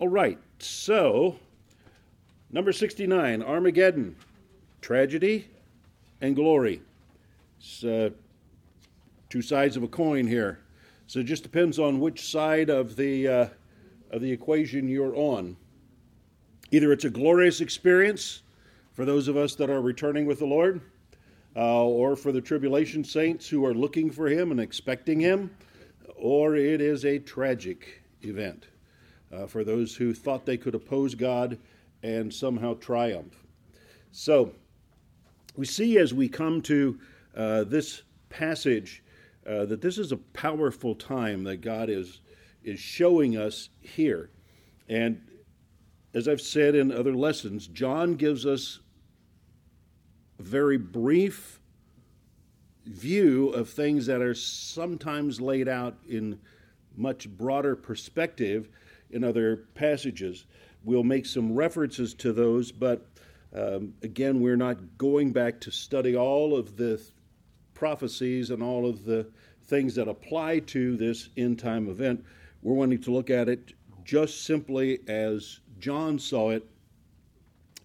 All right, so number 69, Armageddon, tragedy and glory. It's two sides of a coin here. So it just depends on which side of the equation you're on. Either it's a glorious experience for those of us that are returning with the Lord, or for the tribulation saints who are looking for him and expecting him, or it is a tragic event for those who thought they could oppose God and somehow triumph. So we see as we come to this passage that this is a powerful time that God is showing us here. And as I've said in other lessons, John gives us a very brief view of things that are sometimes laid out in much broader perspective in other passages. We'll make some references to those, but again, we're not going back to study all of the prophecies and all of the things that apply to this end-time event. We're wanting to look at it just simply as John saw it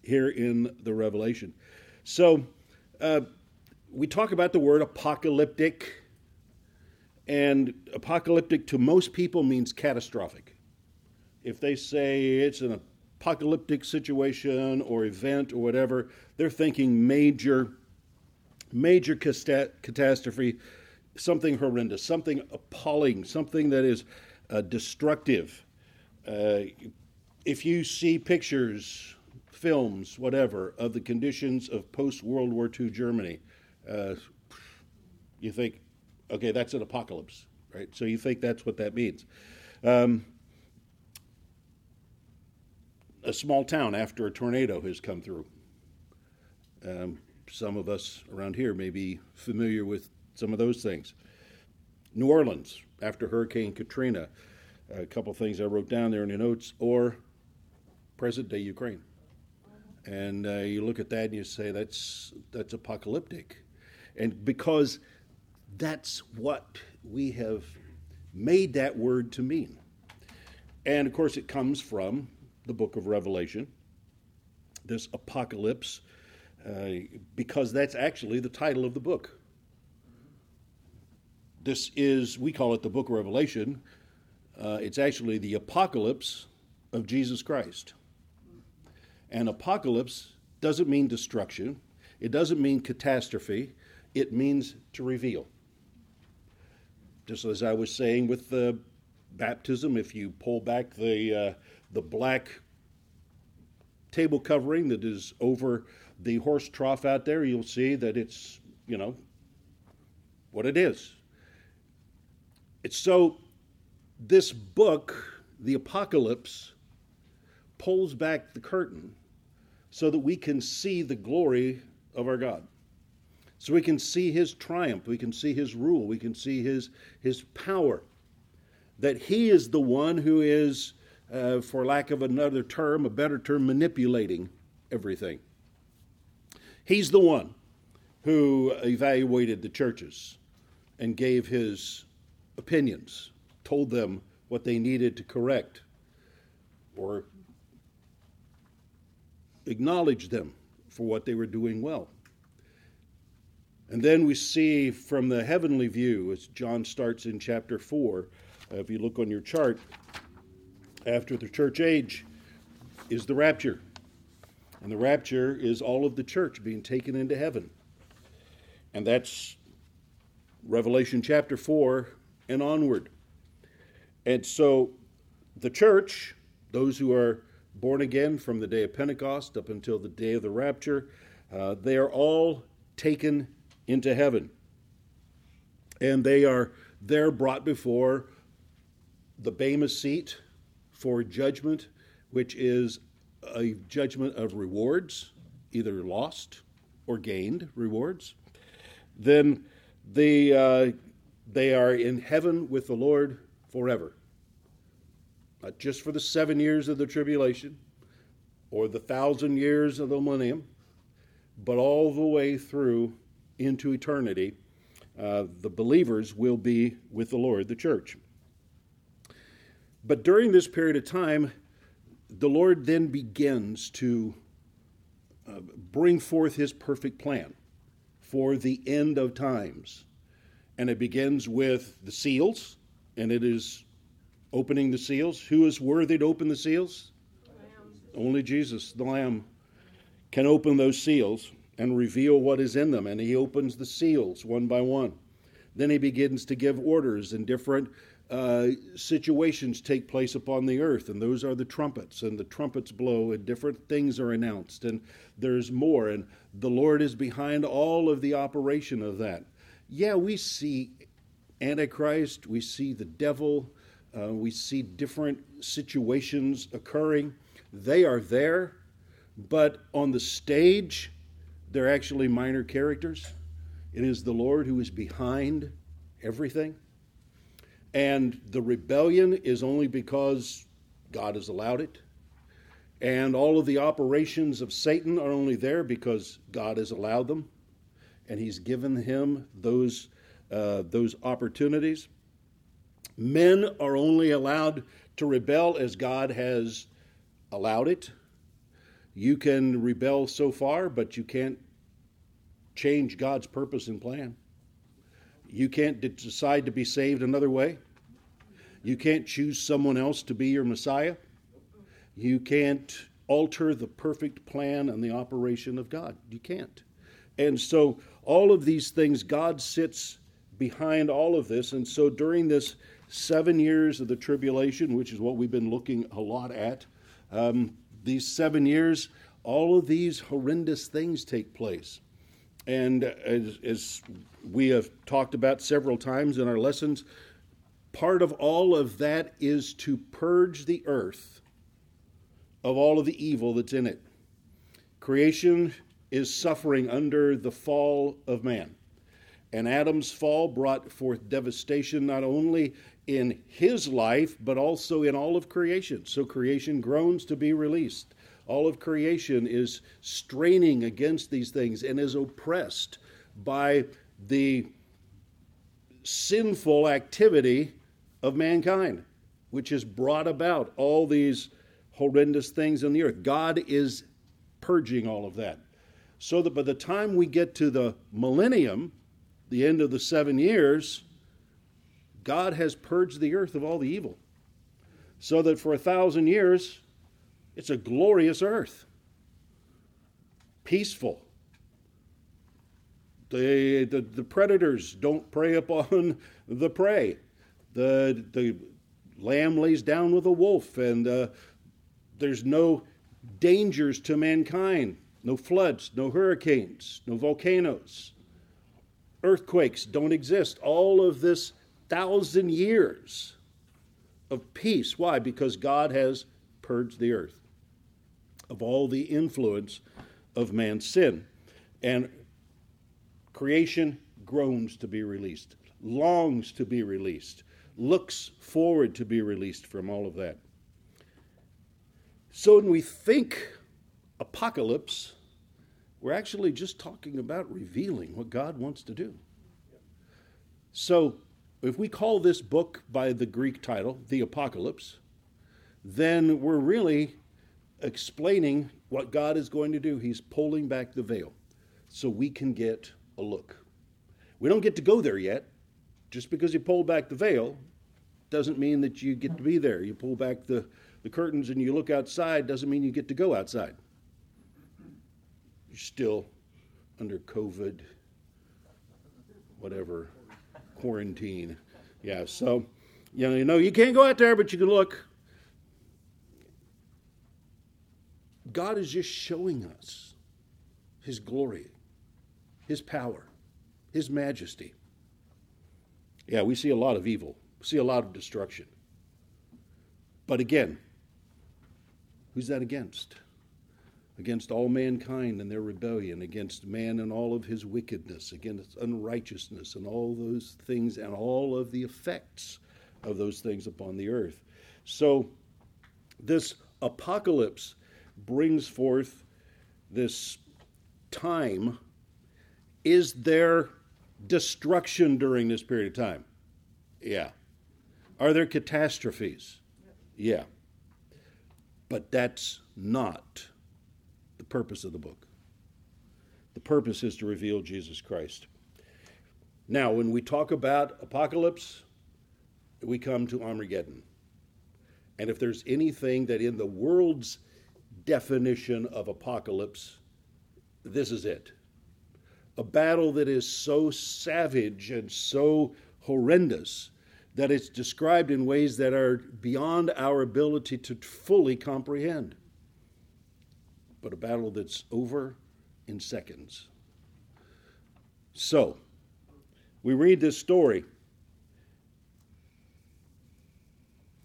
here in the Revelation. So we talk about the word apocalyptic, and apocalyptic to most people means catastrophic. If they say it's an apocalyptic situation or event or whatever, they're thinking major catastrophe, something horrendous, something appalling, something that is destructive. If you see pictures, films, whatever, of the conditions of post-World War II Germany, you think, okay, that's an apocalypse, right? So you think that's what that means. A small town after a tornado has come through. Some of us around here may be familiar with some of those things. New Orleans after Hurricane Katrina. A couple of things I wrote down there in the notes, or present-day Ukraine. And you look at that and you say, that's apocalyptic. And because that's what we have made that word to mean. And, of course, it comes from the book of Revelation, this apocalypse, because that's actually the title of the book. This is, we call it the book of Revelation. It's actually the apocalypse of Jesus Christ. And apocalypse doesn't mean destruction. It doesn't mean catastrophe. It means to reveal. Just as I was saying with the baptism, if you pull back the black table covering that is over the horse trough out there, you'll see that it's, you know, what it is. It's so... This book, the Apocalypse, pulls back the curtain so that we can see the glory of our God. So we can see his triumph, we can see his rule, we can see his power. That he is the one who is, for lack of another term, a better term, manipulating everything. He's the one who evaluated the churches and gave his opinions, told them what they needed to correct or acknowledge them for what they were doing well. And then we see from the heavenly view, as John starts in chapter 4, if you look on your chart, after the church age is the rapture. And the rapture is all of the church being taken into heaven. And that's Revelation chapter 4 and onward. And so the church, those who are born again from the day of Pentecost up until the day of the rapture, they are all taken into heaven. And they are there brought before the Bema seat for judgment, which is a judgment of rewards, either lost or gained rewards. Then they are in heaven with the Lord forever. Not just for the 7 years of the tribulation or the 1,000 years of the millennium, but all the way through into eternity, the believers will be with the Lord, the church. But during this period of time, the Lord then begins to bring forth his perfect plan for the end of times. And it begins with the seals, and it is opening the seals. Who is worthy to open the seals? Only Jesus, the Lamb, can open those seals and reveal what is in them. And he opens the seals one by one. Then he begins to give orders, and different situations take place upon the earth, and those are the trumpets, and the trumpets blow, and different things are announced, and there's more, and the Lord is behind all of the operation of that. Yeah, we see Antichrist, we see the devil, we see different situations occurring. They are there, but on the stage, they're actually minor characters. It is the Lord who is behind everything. And the rebellion is only because God has allowed it. And all of the operations of Satan are only there because God has allowed them. And he's given him those opportunities. Men are only allowed to rebel as God has allowed it. You can rebel so far, but you can't change God's purpose and plan. You can't decide to be saved another way. You can't choose someone else to be your Messiah. You can't alter the perfect plan and the operation of God. You can't. And so all of these things, God sits behind all of this. And so during this 7 years of the tribulation, which is what we've been looking a lot at, these 7 years, all of these horrendous things take place. And as we have talked about several times in our lessons, part of all of that is to purge the earth of all of the evil that's in it. Creation is suffering under the fall of man. And Adam's fall brought forth devastation not only in his life, but also in all of creation. So creation groans to be released. All of creation is straining against these things and is oppressed by the sinful activity of mankind, which has brought about all these horrendous things on the earth. God is purging all of that. So that by the time we get to the millennium, the end of the 7 years, God has purged the earth of all the evil. So that for 1,000 years... it's a glorious earth, peaceful. The predators don't prey upon the prey. The lamb lays down with a wolf, and there's no dangers to mankind, no floods, no hurricanes, no volcanoes. Earthquakes don't exist. All of this 1,000 years of peace. Why? Because God has purged the earth of all the influence of man's sin. And creation groans to be released, longs to be released, looks forward to be released from all of that. So when we think apocalypse, we're actually just talking about revealing what God wants to do. So if we call this book by the Greek title, The Apocalypse, then we're really explaining what God is going to do. He's pulling back the veil so we can get a look. We don't get to go there yet. Just because you pull back the veil doesn't mean that you get to be there. You pull back the curtains and you look outside doesn't mean you get to go outside. You're still under COVID, whatever, quarantine. Yeah, so you know, you can't go out there, but you can look. God is just showing us his glory, his power, his majesty. Yeah, we see a lot of evil. We see a lot of destruction. But again, who's that against? Against all mankind and their rebellion, against man and all of his wickedness, against unrighteousness and all those things and all of the effects of those things upon the earth. So this apocalypse brings forth this time. Is there destruction during this period of time? Yeah. Are there catastrophes? Yeah. But that's not the purpose of the book. The purpose is to reveal Jesus Christ. Now, when we talk about apocalypse, we come to Armageddon. And if there's anything that in the world's definition of apocalypse, this is it. A battle that is so savage and so horrendous that it's described in ways that are beyond our ability to fully comprehend. But a battle that's over in seconds. So, we read this story.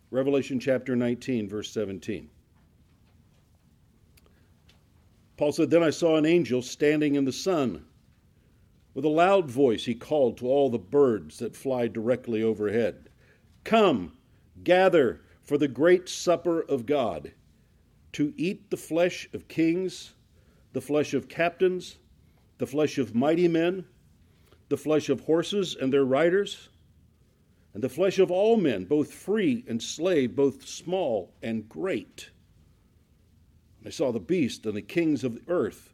Revelation chapter 19, verse 17. Paul said, "Then I saw an angel standing in the sun. With a loud voice he called to all the birds that fly directly overhead, 'Come, gather for the great supper of God, to eat the flesh of kings, the flesh of captains, the flesh of mighty men, the flesh of horses and their riders, and the flesh of all men, both free and slave, both small and great.' And I saw the beast and the kings of the earth,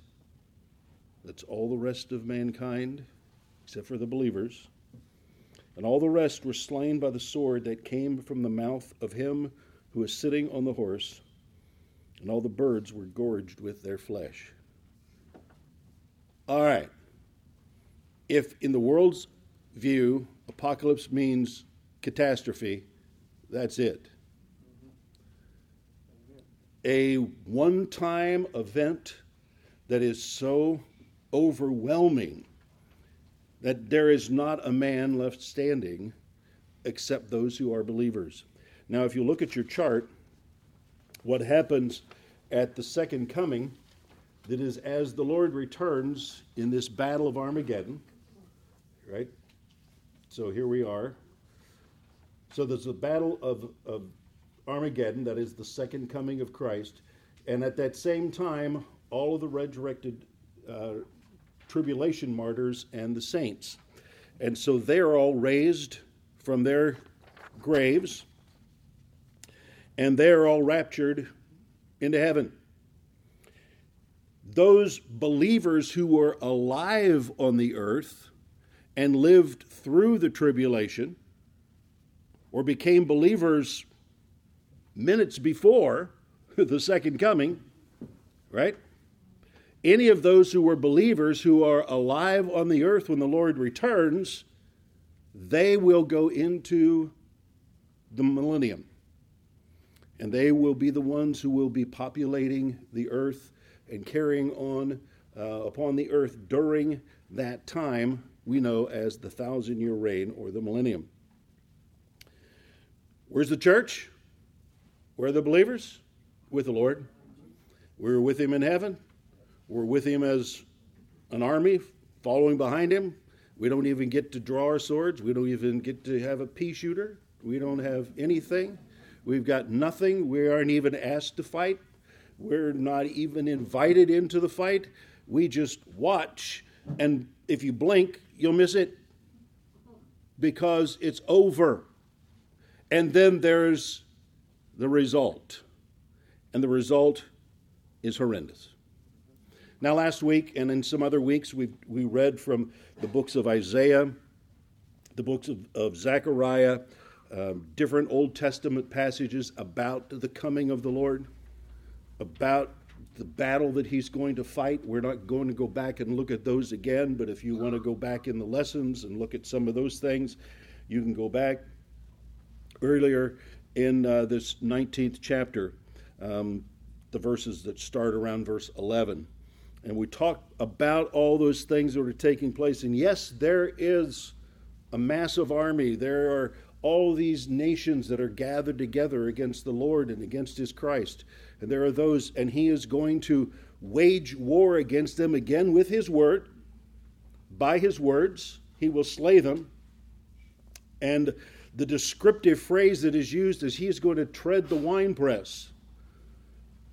that's all the rest of mankind, except for the believers, "and all the rest were slain by the sword that came from the mouth of him who was sitting on the horse, and all the birds were gorged with their flesh." All right. If in the world's view, apocalypse means catastrophe, that's it. A one-time event that is so overwhelming that there is not a man left standing except those who are believers. Now, if you look at your chart, what happens at the second coming, that is, as the Lord returns in this battle of Armageddon, right? So here we are. So there's the battle of Armageddon, that is the second coming of Christ, and at that same time, all of the resurrected tribulation martyrs and the saints. And so they are all raised from their graves, and they are all raptured into heaven. Those believers who were alive on the earth and lived through the tribulation, or became believers minutes before the second coming, right? Any of those who were believers who are alive on the earth when the Lord returns, they will go into the millennium. And they will be the ones who will be populating the earth and carrying on upon the earth during that time we know as the 1,000-year reign or the millennium. Where's the church? Where are the believers? With the Lord. We're with him in heaven. We're with him as an army following behind him. We don't even get to draw our swords. We don't even get to have a pea shooter. We don't have anything. We've got nothing. We aren't even asked to fight. We're not even invited into the fight. We just watch, and if you blink, you'll miss it because it's over. And then there's the result, and the result is horrendous. Now, last week and in some other weeks, we read from the books of Isaiah, the books of Zechariah, different Old Testament passages about the coming of the Lord, about the battle that he's going to fight. We're not going to go back and look at those again, but if you want to go back in the lessons and look at some of those things, you can go back earlier in this 19th chapter, the verses that start around verse 11. And we talk about all those things that are taking place. And yes, there is a massive army. There are all these nations that are gathered together against the Lord and against his Christ. And there are those, and he is going to wage war against them again with his word. By his words, he will slay them. And the descriptive phrase that is used is he is going to tread the winepress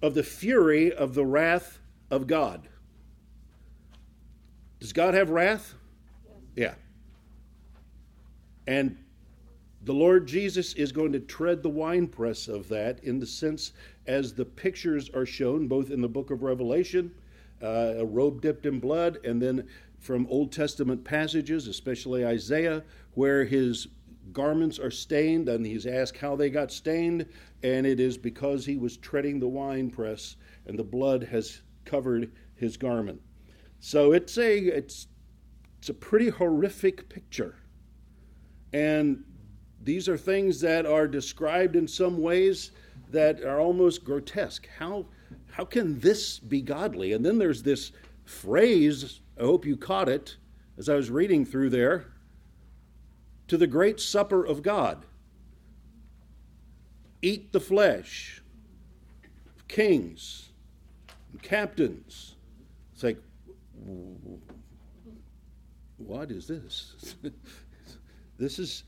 of the fury of the wrath of God. Does God have wrath? Yeah. And the Lord Jesus is going to tread the winepress of that, in the sense as the pictures are shown both in the book of Revelation, a robe dipped in blood, and then from Old Testament passages, especially Isaiah, where his garments are stained, and he's asked how they got stained, and it is because he was treading the winepress, and the blood has covered his garment. So it's a pretty horrific picture. And these are things that are described in some ways that are almost grotesque. How can this be godly? And then there's this phrase, I hope you caught it as I was reading through there, to the great supper of God. Eat the flesh of kings and captains. It's like, what is this? This is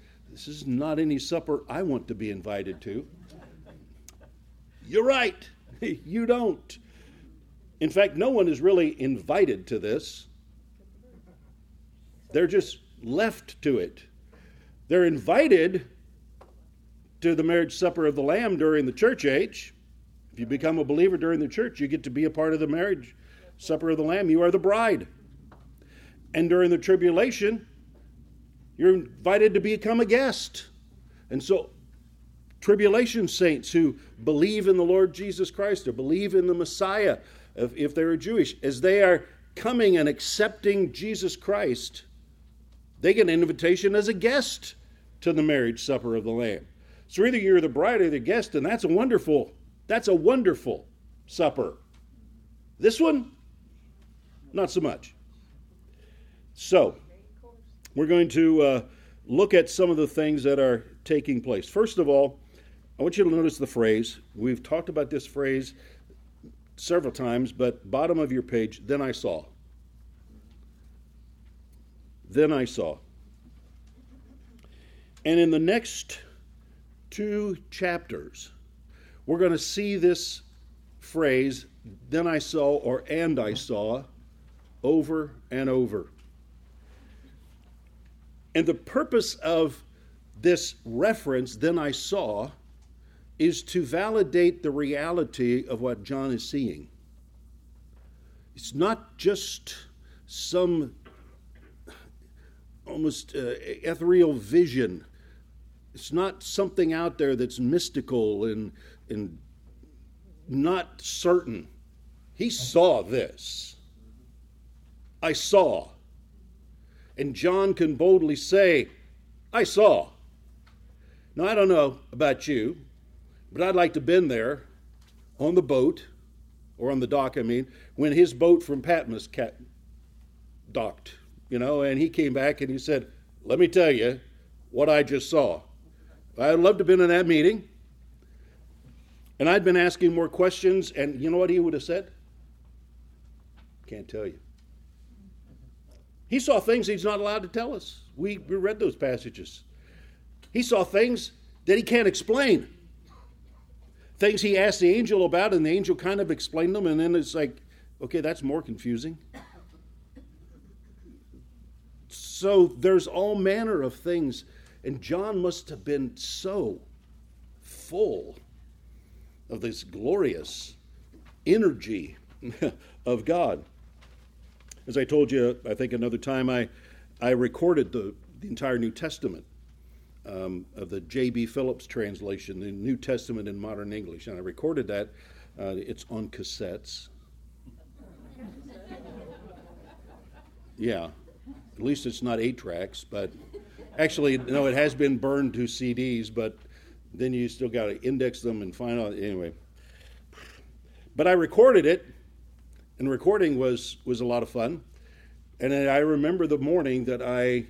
not any supper I want to be invited to. You're right. You don't. In fact, no one is really invited to this. They're just left to it. They're invited to the marriage supper of the Lamb during the church age. If you become a believer during the church, you get to be a part of the marriage supper of the Lamb. You are the bride. And during the tribulation, you're invited to become a guest. And so tribulation saints who believe in the Lord Jesus Christ, or believe in the Messiah, if they are Jewish, as they are coming and accepting Jesus Christ, they get an invitation as a guest to the marriage supper of the Lamb. So either you're the bride or the guest, and that's a wonderful supper. This one, not so much. So we're going to look at some of the things that are taking place. First of all, I want you to notice the phrase. We've talked about this phrase several times, but bottom of your page, then I saw. Then I saw. And in the next two chapters, we're going to see this phrase, then I saw, or and I saw, over and over. And the purpose of this reference, then I saw, is to validate the reality of what John is seeing. It's not just some almost ethereal vision. It's not something out there that's mystical and not certain. He saw this. I saw. And John can boldly say, I saw. Now, I don't know about you, but I'd like to have been there on the boat, or on the dock, when his boat from Patmos docked, and he came back and he said, let me tell you what I just saw. I'd love to have been in that meeting. And I'd been asking more questions, and you know what he would have said? Can't tell you. He saw things he's not allowed to tell us. We read those passages. He saw things that he can't explain. Things he asked the angel about, and the angel kind of explained them, and then it's like, okay, that's more confusing. So there's all manner of things, and John must have been so full of this glorious energy of God. As I told you, I think another time, I recorded the entire New Testament of the J.B. Phillips translation, the New Testament in modern English, and I recorded that. It's on cassettes. Yeah, at least it's not 8 tracks, but actually, no, it has been burned to CDs, but then you still got to index them and find out, anyway. But I recorded it. And recording was a lot of fun. And I remember the morning that I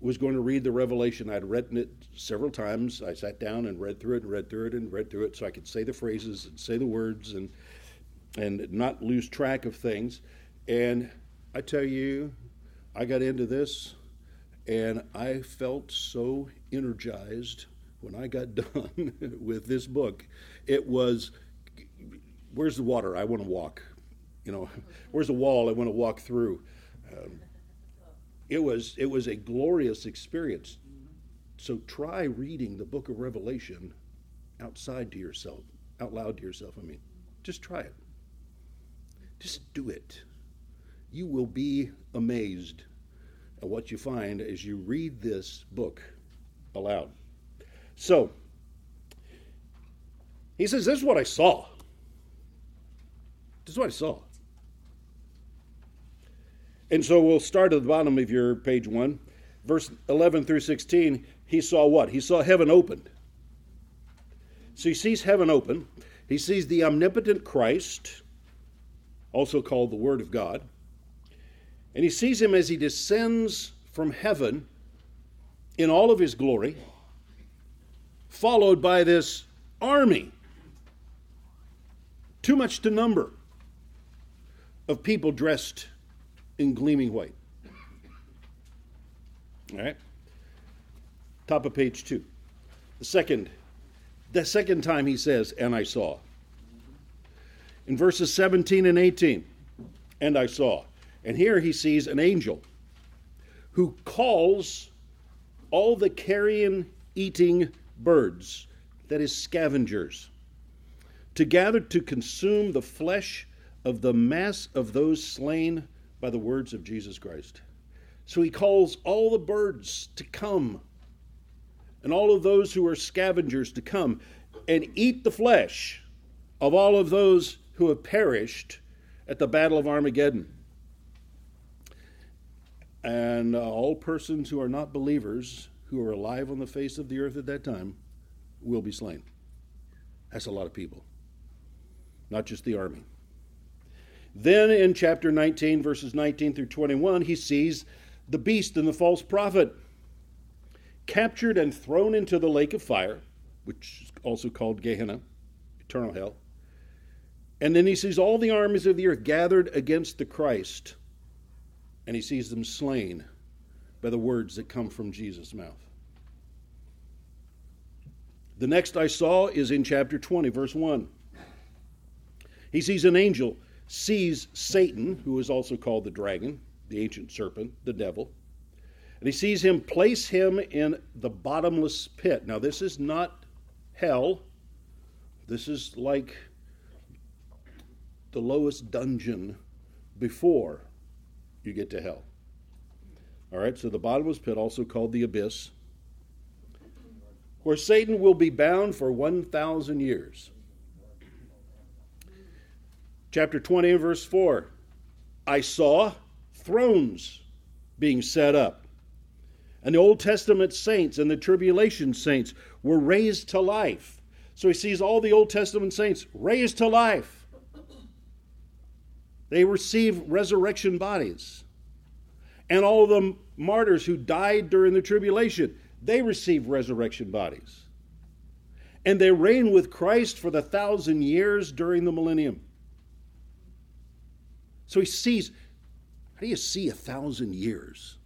was going to read the Revelation. I'd read it several times. I sat down and read through it so I could say the phrases and say the words and not lose track of things. And I tell you, I got into this, and I felt so energized when I got done with this book. It was, where's the water? I want to walk. You know, where's the wall? I want to walk through. It was a glorious experience. So try reading the book of Revelation out loud to yourself. I mean, just try it. Just do it. You will be amazed at what you find as you read this book aloud. So, he says, this is what I saw. This is what I saw. And so we'll start at the bottom of your page 1. Verse 11 through 16, he saw what? He saw heaven opened. So he sees heaven open. He sees the omnipotent Christ, also called the Word of God. And he sees him as he descends from heaven in all of his glory, followed by this army, too much to number, of people dressed in gleaming white. All right. Top of page 2. The second time he says, and I saw. In verses 17 and 18, and I saw. And here he sees an angel who calls all the carrion-eating birds, that is scavengers, to gather to consume the flesh of the mass of those slain by the words of Jesus Christ. So he calls all the birds to come, and all of those who are scavengers to come and eat the flesh of all of those who have perished at the Battle of Armageddon. And all persons who are not believers, who are alive on the face of the earth at that time, will be slain. That's a lot of people, not just the army. Then in chapter 19, verses 19 through 21, he sees the beast and the false prophet captured and thrown into the lake of fire, which is also called Gehenna, eternal hell. And then he sees all the armies of the earth gathered against the Christ, and he sees them slain by the words that come from Jesus' mouth. The next I saw is in chapter 20, verse 1. He sees an angel seize Satan, who is also called the dragon, the ancient serpent, the devil, and he sees him place him in the bottomless pit. Now, this is not hell. This is like the lowest dungeon before you get to hell. All right, so the bottomless pit, also called the abyss, where Satan will be bound for 1,000 years. Chapter 20, verse 4, I saw thrones being set up, and the Old Testament saints and the tribulation saints were raised to life. So he sees all the Old Testament saints raised to life. They receive resurrection bodies. And all of the martyrs who died during the tribulation, they receive resurrection bodies. And they reign with Christ for the 1,000 years during the millennium. So he sees, how do you see 1,000 years?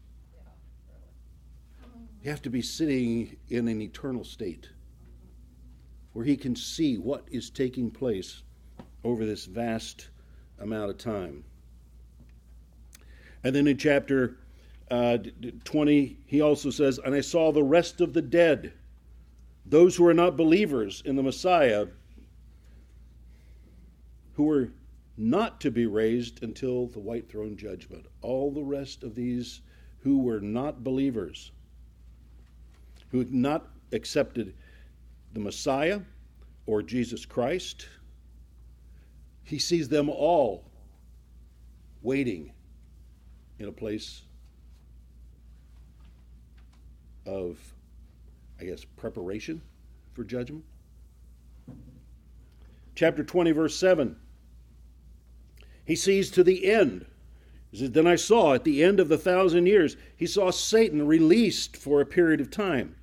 You have to be sitting in an eternal state where he can see what is taking place over this vast amount of time. And then in chapter 20, he also says, and I saw the rest of the dead, those who are not believers in the Messiah, who were not to be raised until the white throne judgment. All the rest of these who were not believers, who had not accepted the Messiah or Jesus Christ, he sees them all waiting in a place of, I guess, preparation for judgment. Chapter 20, verse 7. He sees to the end. It says, then I saw at the end of the 1,000 years, he saw Satan released for a period of time.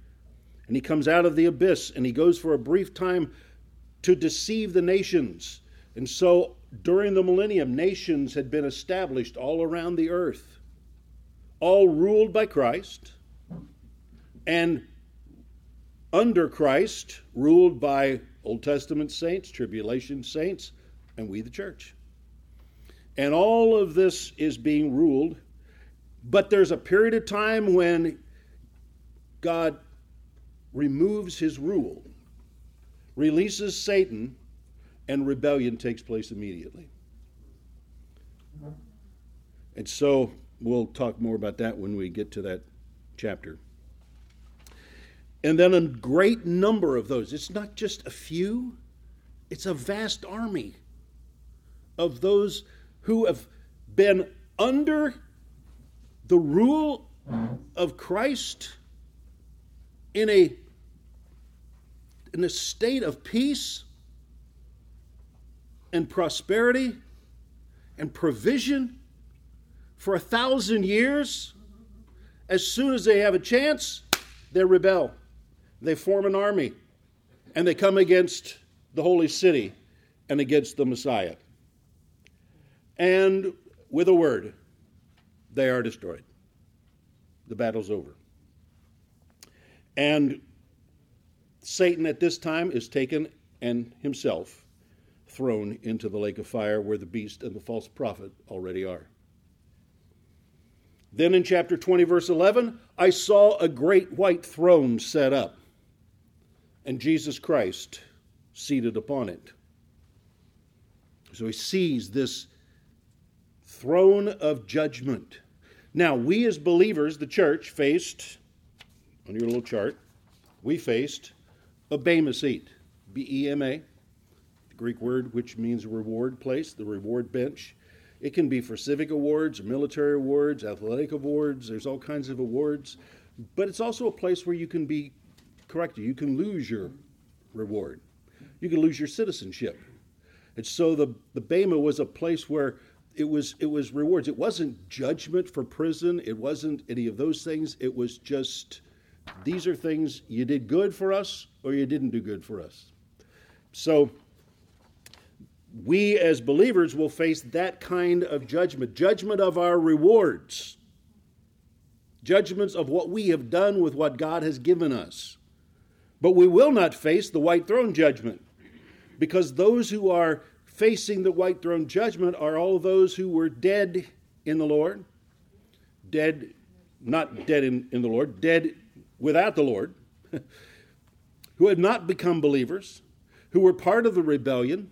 And he comes out of the abyss and he goes for a brief time to deceive the nations. And so during the millennium, nations had been established all around the earth, all ruled by Christ, and under Christ, ruled by Old Testament saints, tribulation saints, and we the church. And all of this is being ruled, but there's a period of time when God removes his rule, releases Satan, and rebellion takes place immediately. And so we'll talk more about that when we get to that chapter. And then a great number of those. It's not just a few. It's a vast army of those who have been under the rule of Christ in a state of peace and prosperity and provision for 1,000 years. As soon as they have a chance, they rebel. They form an army, and they come against the holy city and against the Messiah. And with a word, they are destroyed. The battle's over. And Satan at this time is taken and himself thrown into the lake of fire where the beast and the false prophet already are. Then in chapter 20, verse 11, I saw a great white throne set up, and Jesus Christ seated upon it. So he sees this throne of judgment. Now, we as believers, the church, faced, on your little chart, we faced a Bema seat, B-E-M-A, the Greek word which means reward place, the reward bench. It can be for civic awards, military awards, athletic awards. There's all kinds of awards. But it's also a place where you can be corrected. You can lose your reward. You can lose your citizenship. And so the Bema was a place where it was rewards. It wasn't judgment for prison. It wasn't any of those things. It was just, these are things you did good for us or you didn't do good for us. So we as believers will face that kind of judgment. Judgment of our rewards. Judgments of what we have done with what God has given us. But we will not face the white throne judgment, because those who are facing the white throne judgment are all those who were dead in the Lord. Dead, not dead in the Lord, dead without the Lord. Who had not become believers, who were part of the rebellion,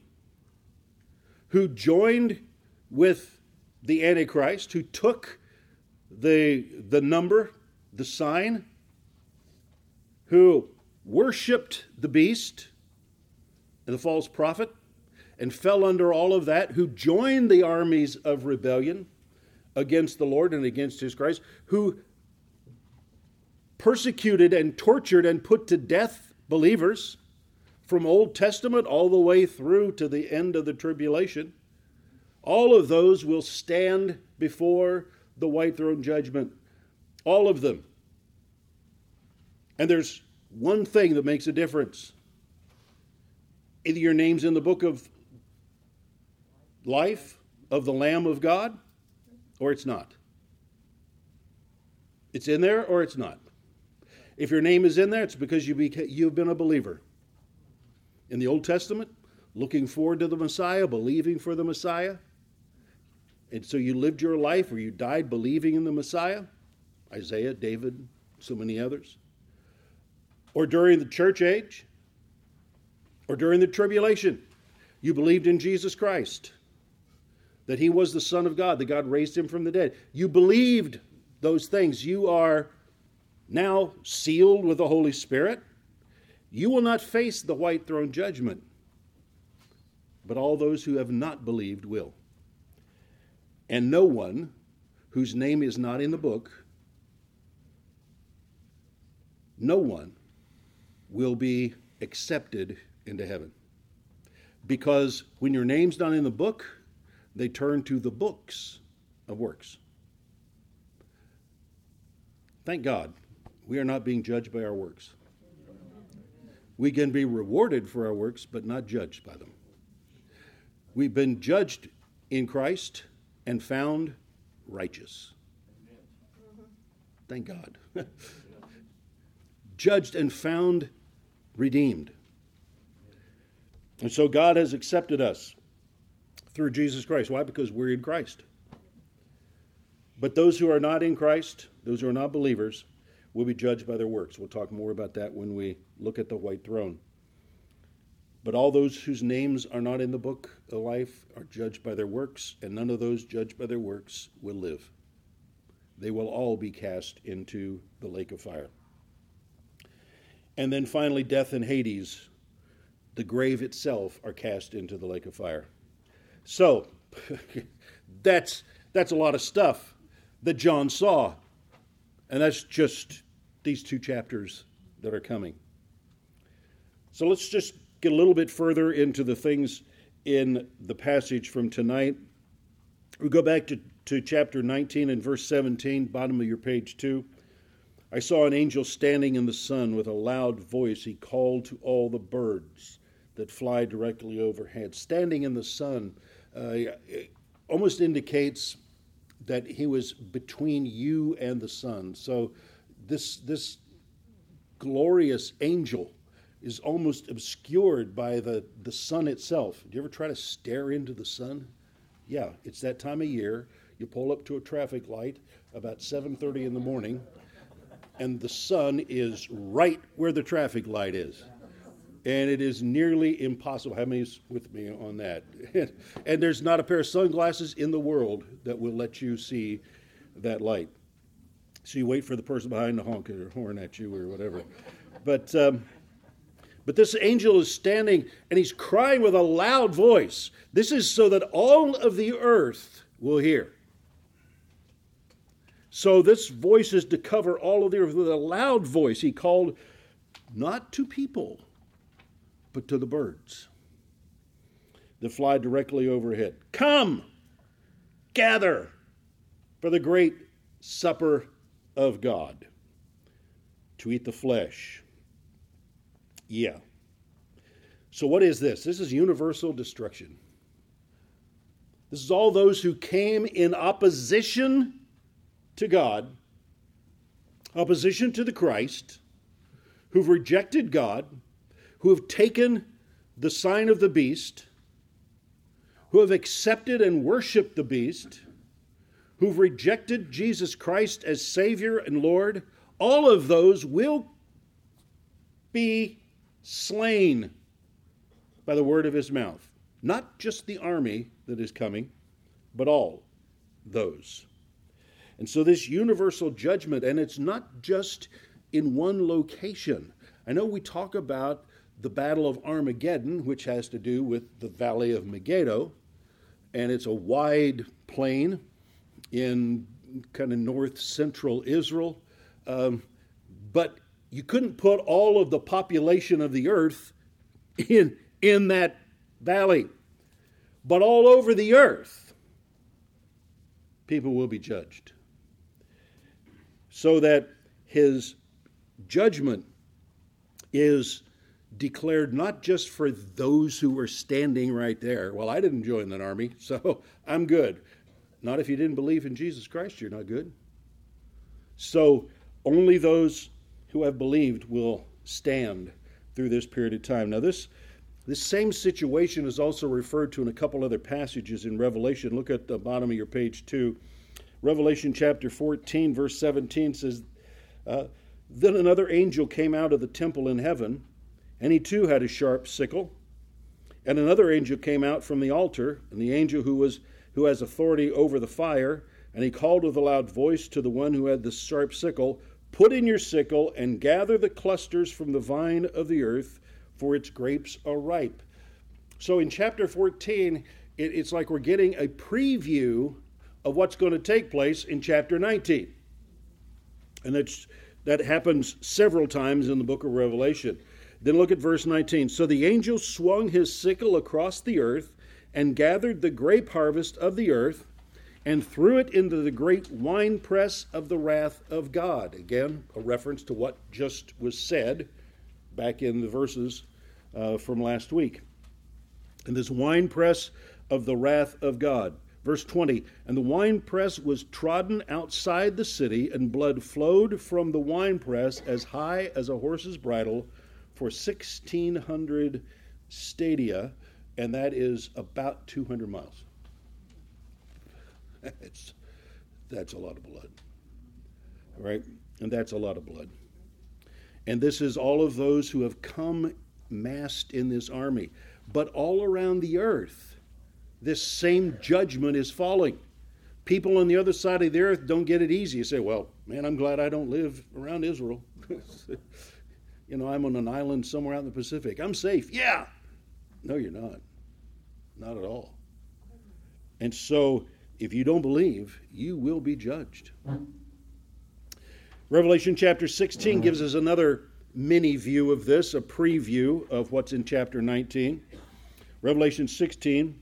who joined with the Antichrist, who took the number, the sign, who worshipped the beast and the false prophet, and fell under all of that, who joined the armies of rebellion against the Lord and against his Christ, who persecuted and tortured and put to death believers, from Old Testament all the way through to the end of the tribulation. All of those will stand before the white throne judgment. All of them. And there's one thing that makes a difference. Either your name's in the book of life of the Lamb of God, or it's not. It's in there or it's not. If your name is in there, it's because you've been a believer. In the Old Testament, looking forward to the Messiah, believing for the Messiah. And so you lived your life, or you died believing in the Messiah. Isaiah, David, so many others. Or during the church age, or during the tribulation, you believed in Jesus Christ, that he was the Son of God, that God raised him from the dead. You believed those things. You are now sealed with the Holy Spirit. You will not face the white throne judgment, but all those who have not believed will. And no one whose name is not in the book, no one will be accepted into heaven. Because when your name's not in the book, they turn to the books of works. Thank God, we are not being judged by our works. We can be rewarded for our works, but not judged by them. We've been judged in Christ and found righteous. Thank God. Judged and found redeemed. And so God has accepted us through Jesus Christ. Why? Because we're in Christ. But those who are not in Christ, those who are not believers, will be judged by their works. We'll talk more about that when we look at the white throne. But all those whose names are not in the book of life are judged by their works, and none of those judged by their works will live. They will all be cast into the lake of fire. And then finally, death and Hades, the grave itself, are cast into the lake of fire. So, that's a lot of stuff that John saw. And that's just these two chapters that are coming. So let's just get a little bit further into the things in the passage from tonight. We go back to chapter 19 and verse 17, bottom of your page 2. I saw an angel standing in the sun with a loud voice. He called to all the birds that fly directly overhead. Standing in the sun almost indicates that he was between you and the sun. So this glorious angel is almost obscured by the sun itself. Do you ever try to stare into the sun? Yeah, it's that time of year. You pull up to a traffic light about 7:30 in the morning, and the sun is right where the traffic light is. And it is nearly impossible. How many's with me on that? And there's not a pair of sunglasses in the world that will let you see that light. So you wait for the person behind to honk or horn at you or whatever. But this angel is standing, and he's crying with a loud voice. This is so that all of the earth will hear. So this voice is to cover all of the earth. With a loud voice, he called not to people, but to the birds that fly directly overhead. Come, gather for the great supper of God, to eat the flesh. Yeah. So what is this? This is universal destruction. This is all those who came in opposition to God, opposition to the Christ, who've rejected God, who have taken the sign of the beast, who have accepted and worshiped the beast, who've rejected Jesus Christ as Savior and Lord. All of those will be slain by the word of his mouth. Not just the army that is coming, but all those. And so this universal judgment, and it's not just in one location. I know we talk about the Battle of Armageddon, which has to do with the Valley of Megiddo, and it's a wide plain in kind of north-central Israel. But you couldn't put all of the population of the earth in that valley. But all over the earth, people will be judged. So that his judgment is declared not just for those who were standing right there. Well, I didn't join that army, so I'm good. Not if you didn't believe in Jesus Christ, you're not good. So only those who have believed will stand through this period of time. Now, this same situation is also referred to in a couple other passages in Revelation. Look at the bottom of your page 2. Revelation chapter 14, verse 17 says, Then another angel came out of the temple in heaven, and he too had a sharp sickle. And another angel came out from the altar, and the angel who has authority over the fire, and he called with a loud voice to the one who had the sharp sickle, Put in your sickle and gather the clusters from the vine of the earth, for its grapes are ripe. So in chapter 14, it's like we're getting a preview of what's going to take place in chapter 19. And that happens several times in the book of Revelation. Then look at verse 19. So the angel swung his sickle across the earth and gathered the grape harvest of the earth and threw it into the great winepress of the wrath of God. Again, a reference to what just was said back in the verses from last week. And this winepress of the wrath of God. Verse 20, and the winepress was trodden outside the city, and blood flowed from the winepress as high as a horse's bridle for 1,600 stadia, and that is about 200 miles. That's a lot of blood. All right? And that's a lot of blood. And this is all of those who have come massed in this army. But all around the earth, this same judgment is falling. People on the other side of the earth don't get it easy. You say, well, man, I'm glad I don't live around Israel. You know, I'm on an island somewhere out in the Pacific. I'm safe. Yeah. No, you're not. Not at all. And so, if you don't believe, you will be judged. Revelation chapter 16 gives us another mini view of this, a preview of what's in chapter 19. Revelation 16,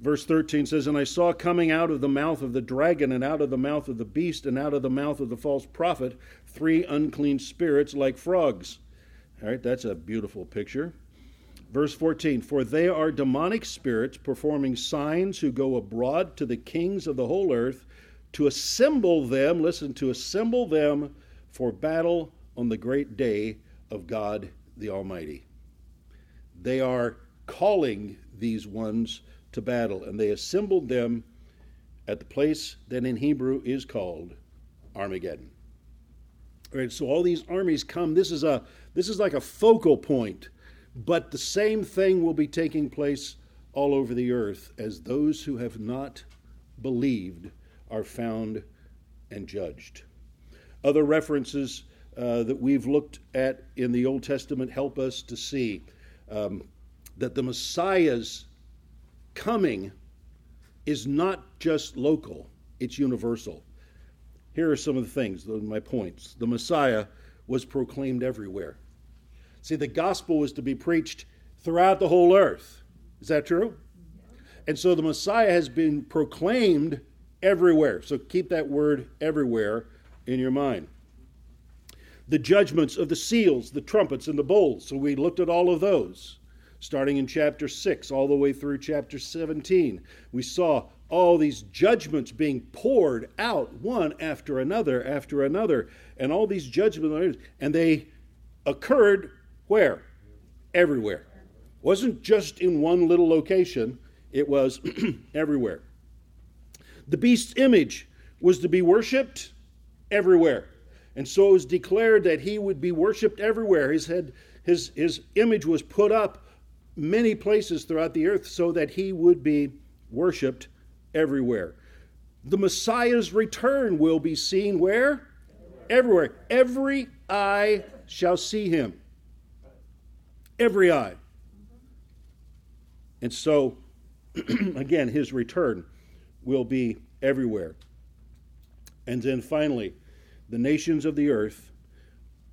verse 13 says, and I saw coming out of the mouth of the dragon, and out of the mouth of the beast, and out of the mouth of the false prophet, 3 unclean spirits like frogs. All right, that's a beautiful picture. Verse 14, for they are demonic spirits performing signs who go abroad to the kings of the whole earth to assemble them, listen, to assemble them for battle on the great day of God the Almighty. They are calling these ones to battle, and they assembled them at the place that in Hebrew is called Armageddon. All right, so all these armies come. This is like a focal point. But the same thing will be taking place all over the earth as those who have not believed are found and judged. Other references that we've looked at in the Old Testament help us to see that the Messiah's coming is not just local, it's universal. Here are some of the things, my points. The Messiah was proclaimed everywhere. See, the gospel was to be preached throughout the whole earth. Is that true? And so the Messiah has been proclaimed everywhere. So keep that word everywhere in your mind. The judgments of the seals, the trumpets, and the bowls. So we looked at all of those, starting in chapter 6 all the way through chapter 17. We saw all these judgments being poured out one after another, and all these judgments, and they occurred where? Everywhere. It wasn't just in one little location. It was everywhere. The beast's image was to be worshipped everywhere. And so it was declared that he would be worshipped everywhere. His image was put up many places throughout the earth so that he would be worshipped everywhere. The Messiah's return will be seen where? Everywhere. Every eye shall see him. Every eye. And so, again, his return will be everywhere. And then finally, the nations of the earth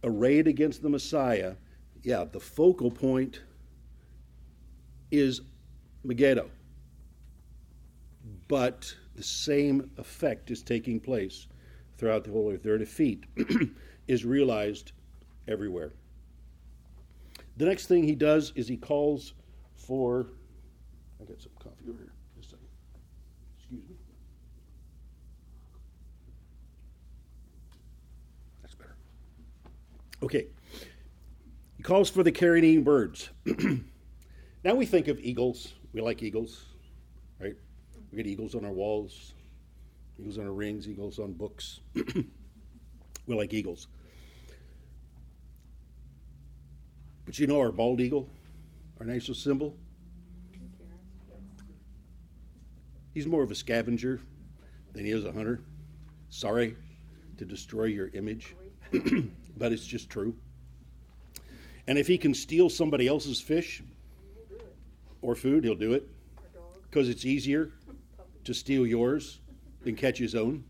arrayed against the Messiah. Yeah, the focal point is Megiddo. But the same effect is taking place throughout the whole earth. Their defeat is realized everywhere. The next thing he does is he calls for, I got some coffee over here, just a second, excuse me. That's better. Okay, he calls for the carrion-eating birds. Now we think of eagles, we like eagles, right? We get eagles on our walls, eagles on our rings, eagles on books. We like eagles. But you know our bald eagle, our national symbol? He's more of a scavenger than he is a hunter. Sorry to destroy your image, but it's just true. And if he can steal somebody else's fish or food, he'll do it because it's easier to steal yours than catch his own.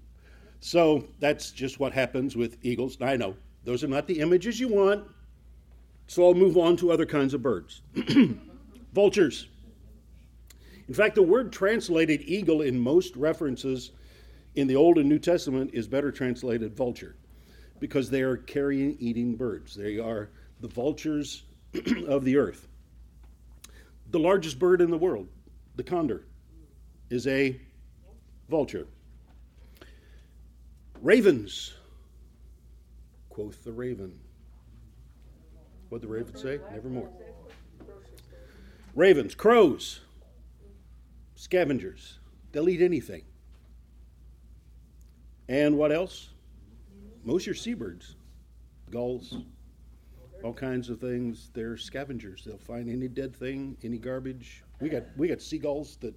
So that's just what happens with eagles. I know, those are not the images you want. So I'll move on to other kinds of birds. Vultures. In fact, the word translated eagle in most references in the Old and New Testament is better translated vulture, because they are carrion eating birds. They are the vultures of the earth. The largest bird in the world, the condor, is a vulture. Ravens, quoth the raven. What'd the raven say? Nevermore. Ravens, crows, scavengers. They'll eat anything. And what else? Most of your seabirds, gulls, all kinds of things. They're scavengers. They'll find any dead thing, any garbage. We got seagulls that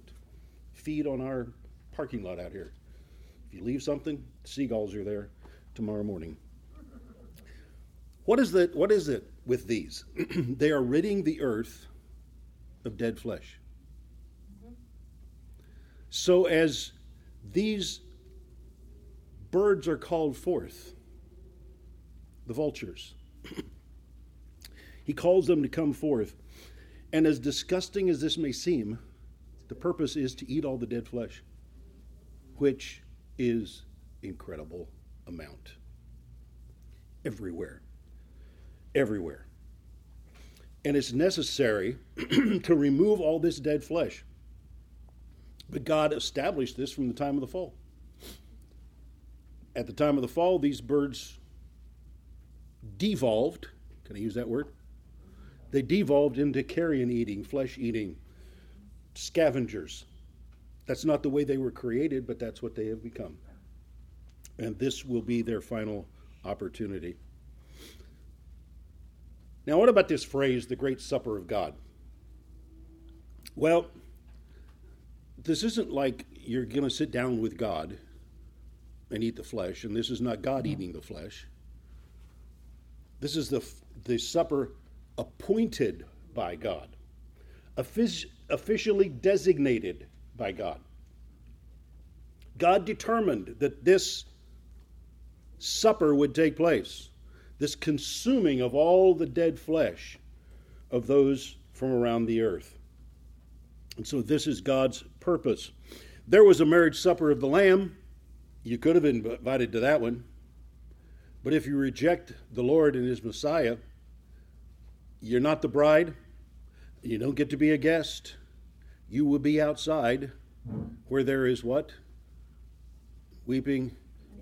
feed on our parking lot out here. If you leave something, seagulls are there tomorrow morning. What is it with these? They are ridding the earth of dead flesh. So as these birds are called forth, the vultures, he calls them to come forth. And as disgusting as this may seem, the purpose is to eat all the dead flesh, which is incredible amount. Everywhere. And it's necessary to remove all this dead flesh. But God established this from the time of the fall. At the time of the fall, these birds devolved. Can I use that word? They devolved into carrion-eating, flesh-eating scavengers. That's not the way they were created, but that's what they have become. And this will be their final opportunity. Now, what about this phrase, the Great Supper of God? Well, this isn't like you're going to sit down with God and eat the flesh, and this is not God eating the flesh. This is the supper appointed by God, officially designated by God. God determined that this supper would take place, this consuming of all the dead flesh of those from around the earth. And so this is God's purpose. There was a marriage supper of the Lamb. You could have been invited to that one. But if you reject the Lord and his Messiah, you're not the bride. You don't get to be a guest. You will be outside where there is what? Weeping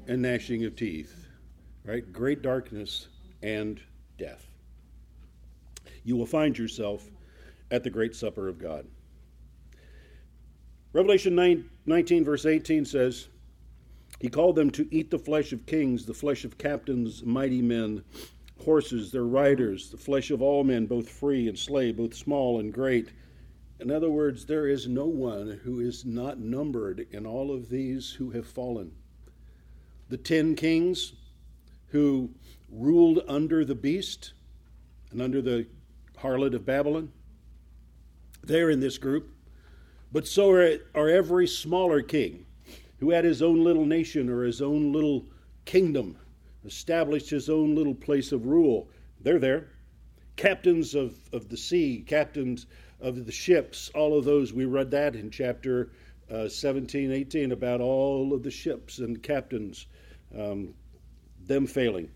and gnashing of teeth, right? Great darkness and death. You will find yourself at the Great Supper of God. Revelation 19, verse 18 says, he called them to eat the flesh of kings, the flesh of captains, mighty men, horses, their riders, the flesh of all men, both free and slave, both small and great. In other words, there is no one who is not numbered in all of these who have fallen. The 10 kings who ruled under the beast and under the harlot of Babylon, they're in this group. But so are every smaller king who had his own little nation or his own little kingdom, established his own little place of rule. They're there. Captains of the sea, captains of the ships, all of those. We read that in chapter 17, 18, about all of the ships and captains, them failing.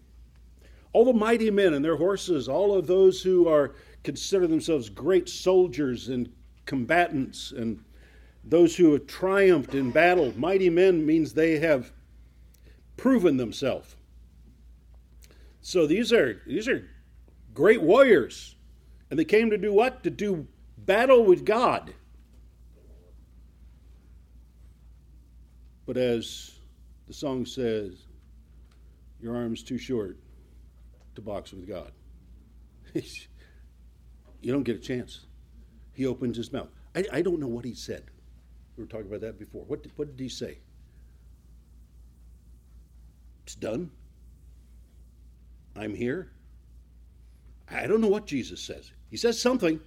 All the mighty men and their horses, all of those who consider themselves great soldiers and combatants and those who have triumphed in battle. Mighty men means they have proven themselves. So these are great warriors. And they came to do what? To do battle with God. But as the song says, your arm's too short to box with God. You don't get a chance. He opens his mouth. I don't know what he said. We were talking about that before. What did he say? It's done. I'm here. I don't know what Jesus says. He says something,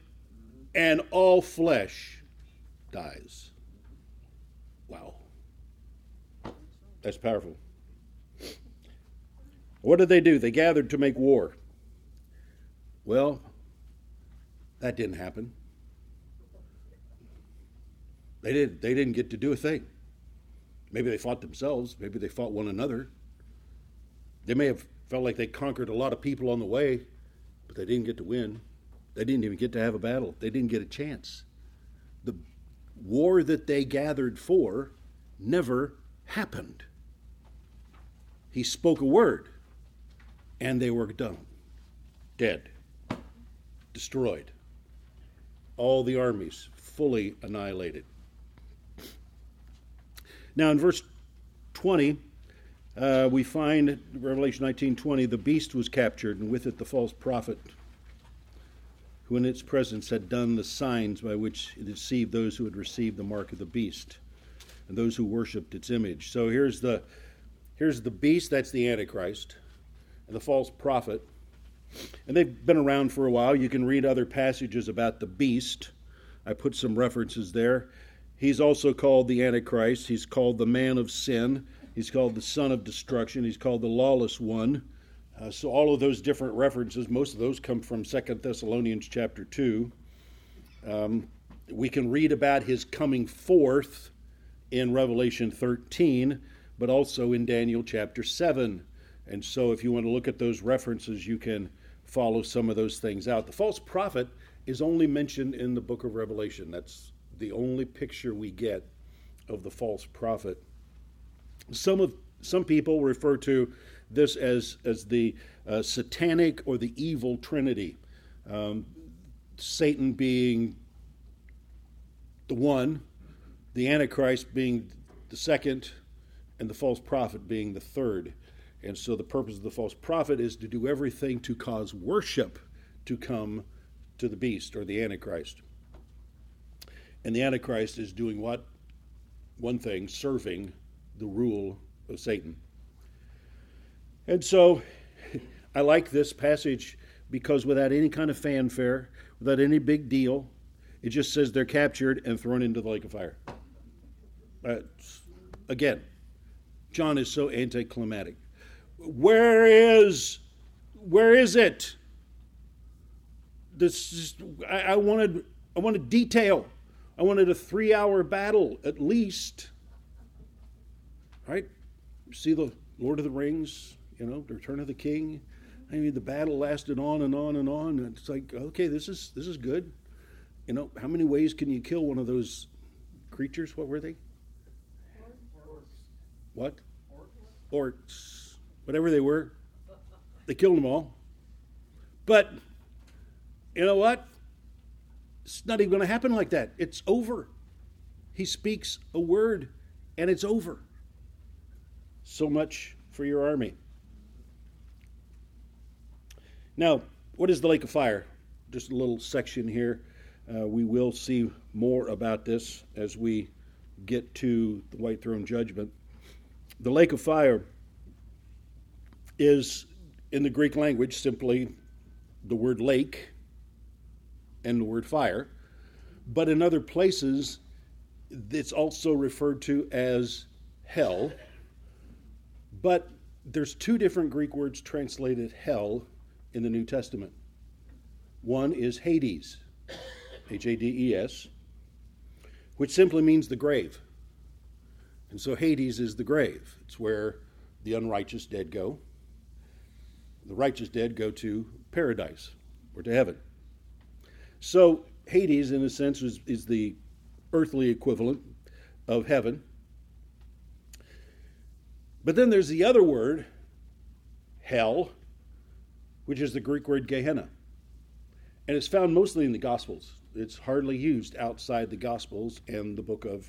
and all flesh dies. Wow. That's powerful. What did they do? They gathered to make war. Well, that didn't happen. They didn't get to do a thing. Maybe they fought themselves. Maybe they fought one another. They may have felt like they conquered a lot of people on the way, but they didn't get to win. They didn't even get to have a battle. They didn't get a chance. The war that they gathered for never happened. He spoke a word, and they were done, dead, destroyed. All the armies fully annihilated. Now in verse 20, we find, Revelation 19:20, the beast was captured, and with it the false prophet, who in its presence had done the signs by which it deceived those who had received the mark of the beast and those who worshipped its image. So here's the beast, that's the Antichrist, and the false prophet. And they've been around for a while. You can read other passages about the beast. I put some references there. He's also called the Antichrist. He's called the man of sin. He's called the son of destruction. He's called the lawless one. So all of those different references, most of those come from 2 Thessalonians chapter 2. We can read about his coming forth in Revelation 13, but also in Daniel chapter 7. And so if you want to look at those references, you can follow some of those things out. The false prophet is only mentioned in the book of Revelation. That's the only picture we get of the false prophet. Some people refer to this as the satanic or the evil trinity. Satan being the one, the Antichrist being the second, and the false prophet being the third. And so the purpose of the false prophet is to do everything to cause worship to come to the beast or the Antichrist. And the Antichrist is doing what? One thing, serving the rule of Satan. And so I like this passage because without any kind of fanfare, without any big deal, it just says they're captured and thrown into the lake of fire. Again, John is so anticlimactic. Where is it? I wanted detail. I wanted a 3-hour battle at least. Right? See the Lord of the Rings, the Return of the King. I mean, the battle lasted on and on and on. And it's like, okay, this is good. How many ways can you kill one of those creatures? What were they? Orcs. What? Orcs. Whatever they were, they killed them all. But you know what? It's not even going to happen like that. It's over. He speaks a word, and it's over. So much for your army. Now, what is the lake of fire? Just a little section here. We will see more about this as we get to the white throne judgment. The lake of fire is, in the Greek language, simply the word lake and the word fire. But in other places, it's also referred to as hell. But there's two different Greek words translated hell in the New Testament. One is Hades, Hades, which simply means the grave. And so Hades is the grave. It's where the unrighteous dead go. The righteous dead go to paradise or to heaven. So Hades, in a sense, is the earthly equivalent of heaven. But then there's the other word, hell, which is the Greek word Gehenna. And it's found mostly in the Gospels. It's hardly used outside the Gospels and the book of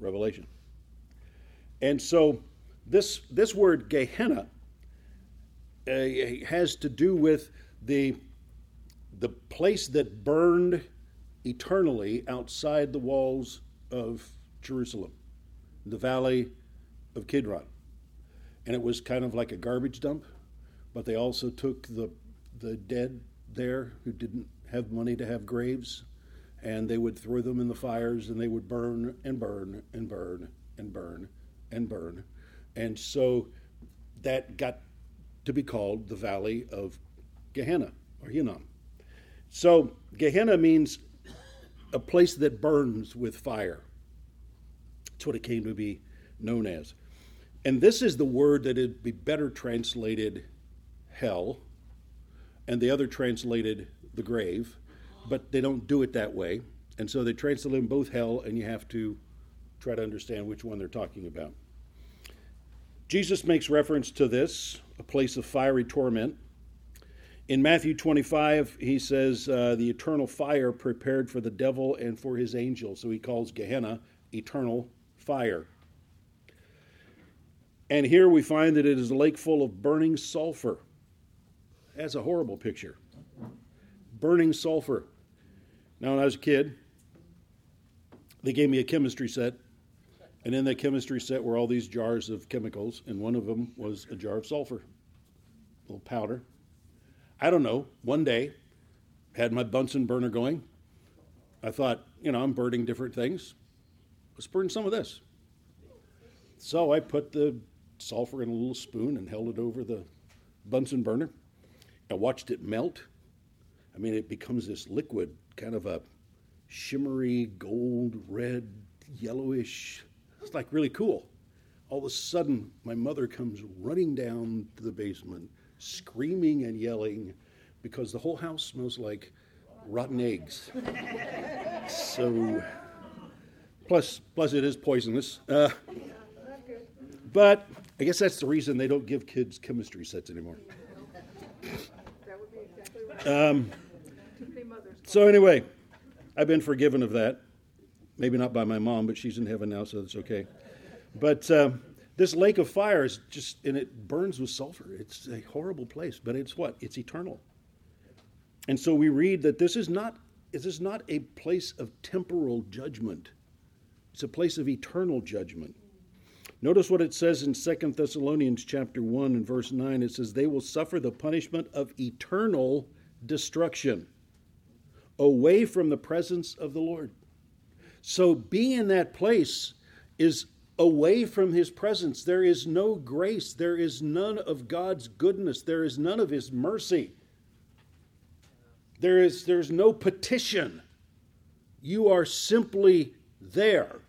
Revelation. And so this word Gehenna has to do with the place that burned eternally outside the walls of Jerusalem, the valley of Kidron. And it was kind of like a garbage dump, but they also took the dead there who didn't have money to have graves, and they would throw them in the fires, and they would burn and burn and burn and burn and burn. And so that got to be called the Valley of Gehenna, or Hinnom. So Gehenna means a place that burns with fire. That's what it came to be known as. And this is the word that would be better translated hell, and the other translated the grave, but they don't do it that way. And so they translate them both hell, and you have to try to understand which one they're talking about. Jesus makes reference to this, a place of fiery torment. In Matthew 25, he says, the eternal fire prepared for the devil and for his angels. So he calls Gehenna eternal fire. And here we find that it is a lake full of burning sulfur. That's a horrible picture. Burning sulfur. Now, when I was a kid, they gave me a chemistry set. And in that chemistry set were all these jars of chemicals. And one of them was a jar of sulfur, a little powder. I don't know, one day, had my Bunsen burner going. I thought, I'm burning different things. Let's burn some of this. So I put the sulfur in a little spoon and held it over the Bunsen burner. I watched it melt. I mean, it becomes this liquid, kind of a shimmery, gold, red, yellowish. It's like really cool. All of a sudden, my mother comes running down to the basement, screaming and yelling, because the whole house smells like rotten eggs. So, plus it is poisonous. But I guess that's the reason they don't give kids chemistry sets anymore. That would be exactly right. So anyway, I've been forgiven of that. Maybe not by my mom, but she's in heaven now, so it's okay. But this lake of fire is just, and it burns with sulfur. It's a horrible place, but it's what? It's eternal. And so we read that this is not a place of temporal judgment. It's a place of eternal judgment. Notice what it says in 2 Thessalonians chapter 1 and verse 9. It says, they will suffer the punishment of eternal destruction away from the presence of the Lord. So being in that place is away from his presence. There is no grace. There is none of God's goodness. There is none of his mercy. There's no petition. You are simply there,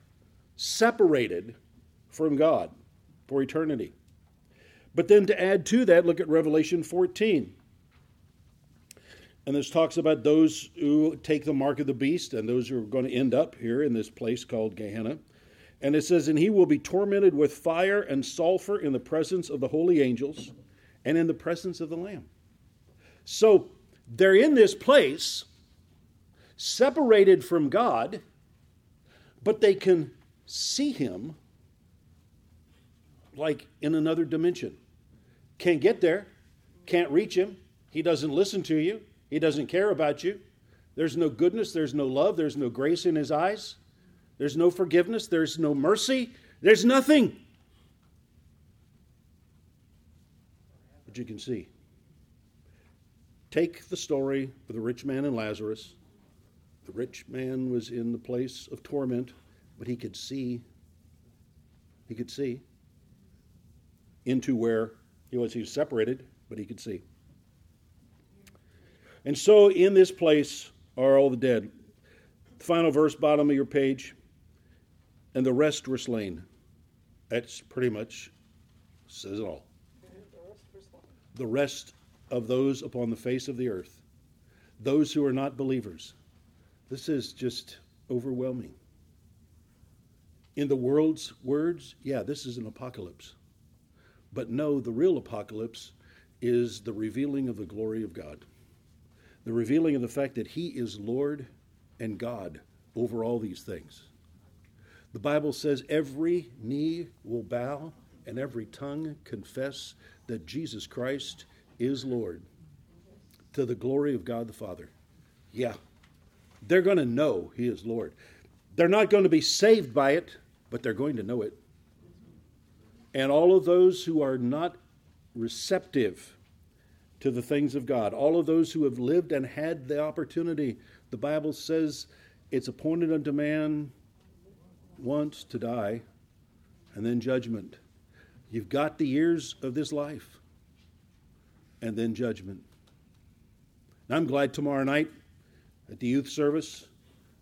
separated from God for eternity. But then to add to that, look at Revelation 14. And this talks about those who take the mark of the beast and those who are going to end up here in this place called Gehenna. And it says, and he will be tormented with fire and sulfur in the presence of the holy angels and in the presence of the Lamb. So they're in this place, separated from God, but they can see him like in another dimension. Can't get there, can't reach him. He doesn't listen to you. He doesn't care about you. There's no goodness, there's no love, there's no grace in his eyes. There's no forgiveness. There's no mercy. There's nothing. But you can see. Take the story of the rich man and Lazarus. The rich man was in the place of torment, but he could see. He could see into where he was. He was separated, but he could see. And so in this place are all the dead. The final verse, bottom of your page. And the rest were slain. That's pretty much says it all. The rest of those upon the face of the earth, those who are not believers. This is just overwhelming. In the world's words, yeah, this is an apocalypse. But no, the real apocalypse is the revealing of the glory of God. The revealing of the fact that he is Lord and God over all these things. The Bible says every knee will bow and every tongue confess that Jesus Christ is Lord to the glory of God the Father. Yeah, they're going to know he is Lord. They're not going to be saved by it, but they're going to know it. And all of those who are not receptive to the things of God, all of those who have lived and had the opportunity, the Bible says it's appointed unto man once to die and then judgment. You've got the years of this life and then judgment. And I'm glad tomorrow night at the youth service,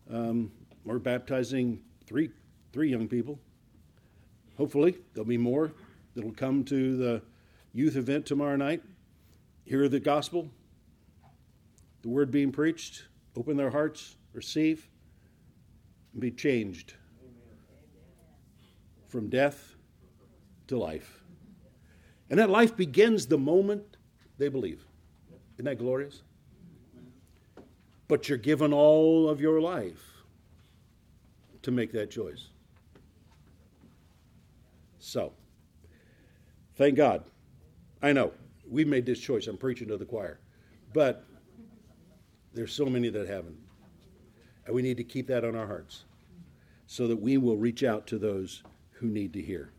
we're baptizing three young people. Hopefully, there'll be more that'll come to the youth event tomorrow night, hear the gospel, the word being preached, open their hearts, receive, and be changed from death to life. And that life begins the moment they believe. Isn't that glorious? But you're given all of your life to make that choice. So, thank God. I know, we made this choice. I'm preaching to the choir. But there's so many that haven't. And we need to keep that on our hearts so that we will reach out to those who need to hear.